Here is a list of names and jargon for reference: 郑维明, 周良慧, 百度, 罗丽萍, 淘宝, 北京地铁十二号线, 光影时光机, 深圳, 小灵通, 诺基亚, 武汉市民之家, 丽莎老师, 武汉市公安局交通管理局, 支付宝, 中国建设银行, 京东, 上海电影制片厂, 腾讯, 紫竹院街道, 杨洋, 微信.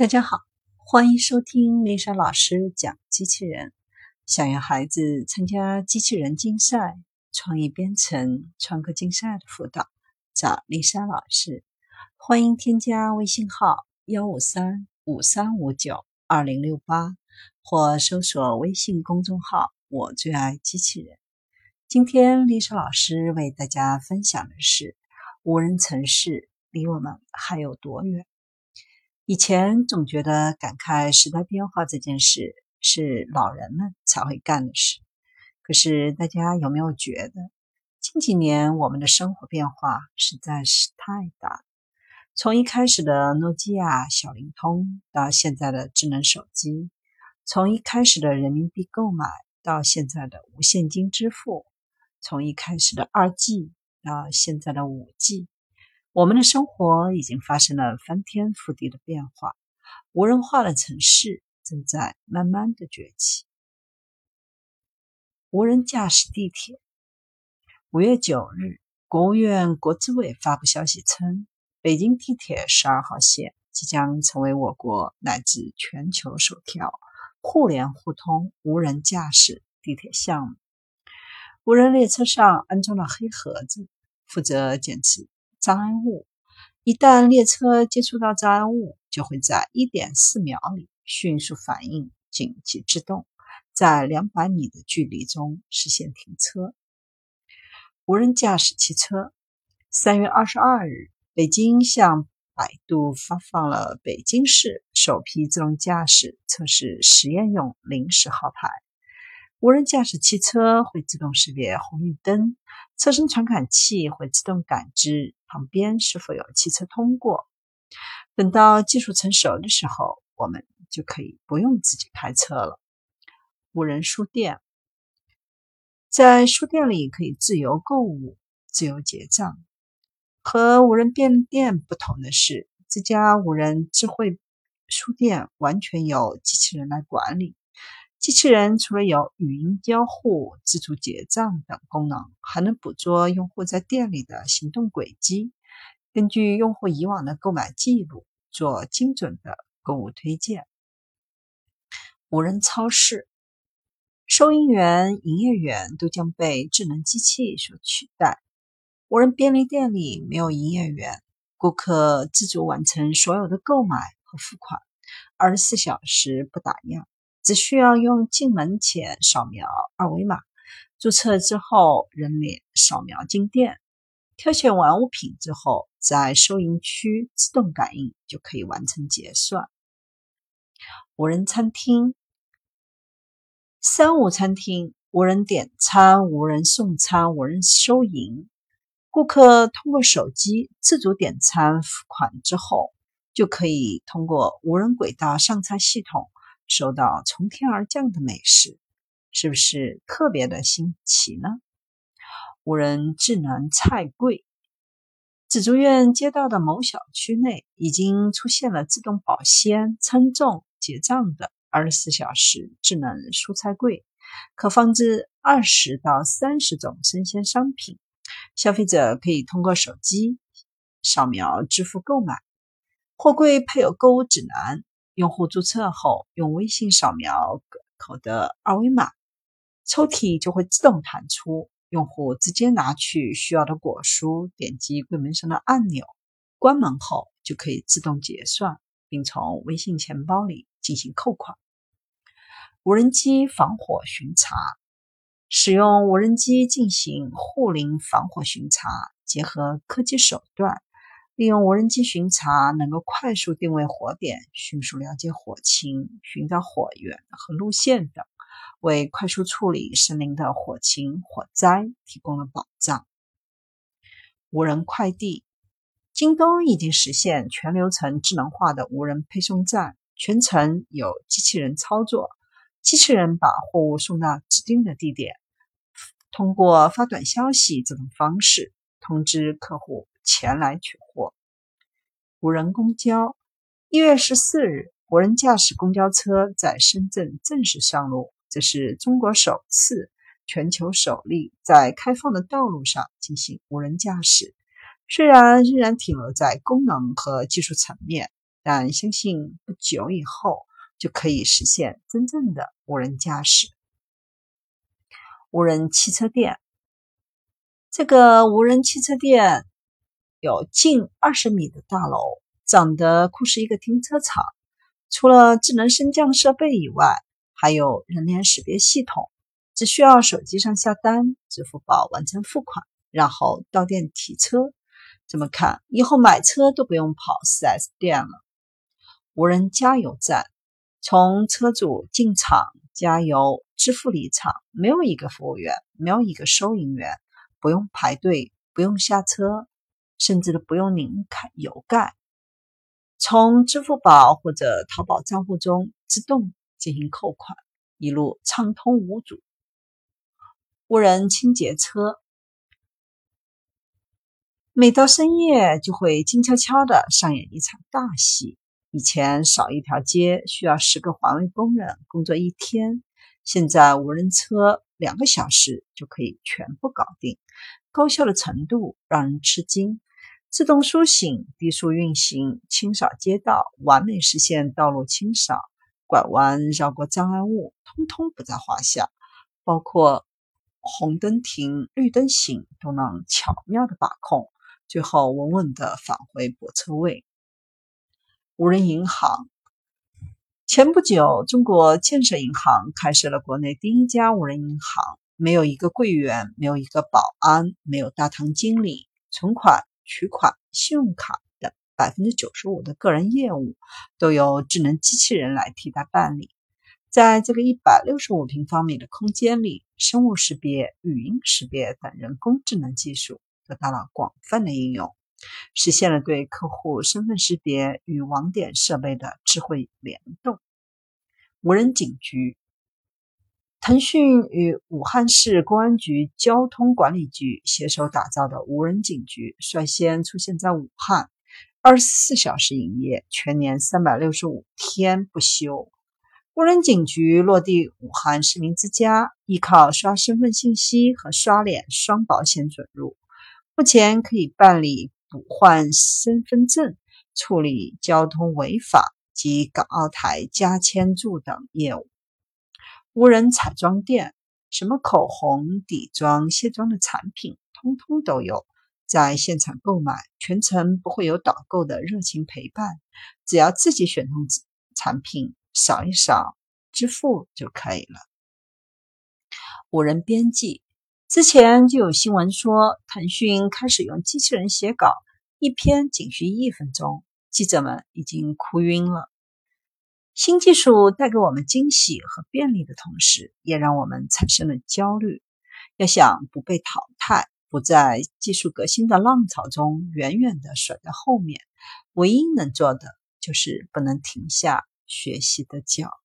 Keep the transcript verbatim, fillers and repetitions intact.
大家好，欢迎收听丽莎老师讲机器人。想要孩子参加机器人竞赛、创意编程、创客竞赛的辅导，找丽莎老师。欢迎添加微信号一五三五三五九二零六八，或搜索微信公众号我最爱机器人。今天丽莎老师为大家分享的是无人城市离我们还有多远。以前总觉得感慨时代变化这件事是老人们才会干的事，可是大家有没有觉得近几年我们的生活变化实在是太大了？从一开始的诺基亚、小灵通到现在的智能手机，从一开始的人民币购买到现在的无现金支付，从一开始的 二 G 到现在的 五 G，我们的生活已经发生了翻天覆地的变化，无人化的城市正在慢慢的崛起。无人驾驶地铁。五月九日，国务院国资委发布消息称，北京地铁十二号线即将成为我国乃至全球首条互联互通无人驾驶地铁项目。无人列车上安装了黑盒子，负责检测障碍物，一旦列车接触到障碍物，就会在 一点四秒里迅速反应，紧急制动，在两百米的距离中实现停车。无人驾驶汽车。三月二十二日，北京向百度发放了北京市首批自动驾驶测试实验用临时号牌。无人驾驶汽车会自动识别红绿灯，车身传感器会自动感知旁边是否有汽车通过。等到技术成熟的时候，我们就可以不用自己开车了。无人书店。在书店里可以自由购物、自由结账。和无人便利店不同的是，这家无人智慧书店完全由机器人来管理。机器人除了有语音交互、自助结账等功能，还能捕捉用户在店里的行动轨迹，根据用户以往的购买记录做精准的购物推荐。无人超市。收银员、营业员都将被智能机器所取代。无人便利店里没有营业员，顾客自主完成所有的购买和付款，二十四小时不打烊。只需要用进门前扫描二维码，注册之后人脸扫描进店，挑选完物品之后，在收银区自动感应就可以完成结算。无人餐厅。三无餐厅，无人点餐、无人送餐、无人收银。顾客通过手机自主点餐付款之后，就可以通过无人轨道上菜系统收到从天而降的美食，是不是特别的新奇呢？无人智能菜柜。紫竹院街道的某小区内已经出现了自动保鲜、称重、结账的二十四小时智能蔬菜柜，可放置二十到三十种生鲜商品，消费者可以通过手机扫描支付购买。货柜配有购物指南，用户注册后用微信扫描口的二维码，抽屉就会自动弹出，用户直接拿去需要的果蔬，点击柜门上的按钮，关门后就可以自动结算，并从微信钱包里进行扣款。无人机防火巡查。使用无人机进行护林防火巡查，结合科技手段，利用无人机巡查能够快速定位火点，迅速了解火情，寻找火源和路线等，为快速处理森林的火情火灾提供了保障。无人快递。京东已经实现全流程智能化的无人配送站，全程由机器人操作，机器人把货物送到指定的地点，通过发短消息这种方式通知客户前来取货。无人公交。一月十四日，无人驾驶公交车在深圳正式上路，这是中国首次、全球首例在开放的道路上进行无人驾驶。虽然仍然停留在功能和技术层面，但相信不久以后就可以实现真正的无人驾驶。无人汽车店，这个无人汽车店有近二十米的大楼，长得酷似一个停车场，除了智能升降设备以外，还有人脸识别系统，只需要手机上下单，支付宝完成付款，然后到店提车。这么看，以后买车都不用跑 四 S 店了。无人加油站，从车主进场、加油、支付离场，没有一个服务员，没有一个收银员，不用排队，不用下车，甚至都不用拧开油盖。从支付宝或者淘宝账户中自动进行扣款，一路畅通无阻。无人清洁车，每到深夜就会静悄悄地上演一场大戏。以前扫一条街需要十个环卫工人工作一天，现在无人车两个小时就可以全部搞定，高效的程度让人吃惊。自动苏醒、低速运行、清扫街道，完美实现道路清扫，拐弯绕过障碍物，通通不在话下，包括红灯停、绿灯行都能巧妙的把控，最后稳稳的返回泊车位。无人银行，前不久中国建设银行开设了国内第一家无人银行，没有一个柜员，没有一个保安，没有大堂经理，存款、取款、信用卡等 百分之九十五 的个人业务都由智能机器人来替代办理。在这个一百六十五平方米的空间里，生物识别、语音识别等人工智能技术得到了广泛的应用，实现了对客户身份识别与网点设备的智慧联动。无人警局，腾讯与武汉市公安局交通管理局携手打造的无人警局率先出现在武汉，二十四小时营业，全年三百六十五天不休。无人警局落地武汉市民之家，依靠刷身份信息和刷脸双保险准入，目前可以办理补换身份证、处理交通违法及港澳台加签注等业务。无人彩妆店，什么口红、底妆、卸妆的产品通通都有，在现场购买，全程不会有导购的热情陪伴，只要自己选中产品，扫一扫支付就可以了。无人编辑，之前就有新闻说腾讯开始用机器人写稿，一篇仅需一分钟，记者们已经哭晕了。新技术带给我们惊喜和便利的同时，也让我们产生了焦虑。要想不被淘汰，不在技术革新的浪潮中远远地甩在后面，唯一能做的就是不能停下学习的脚。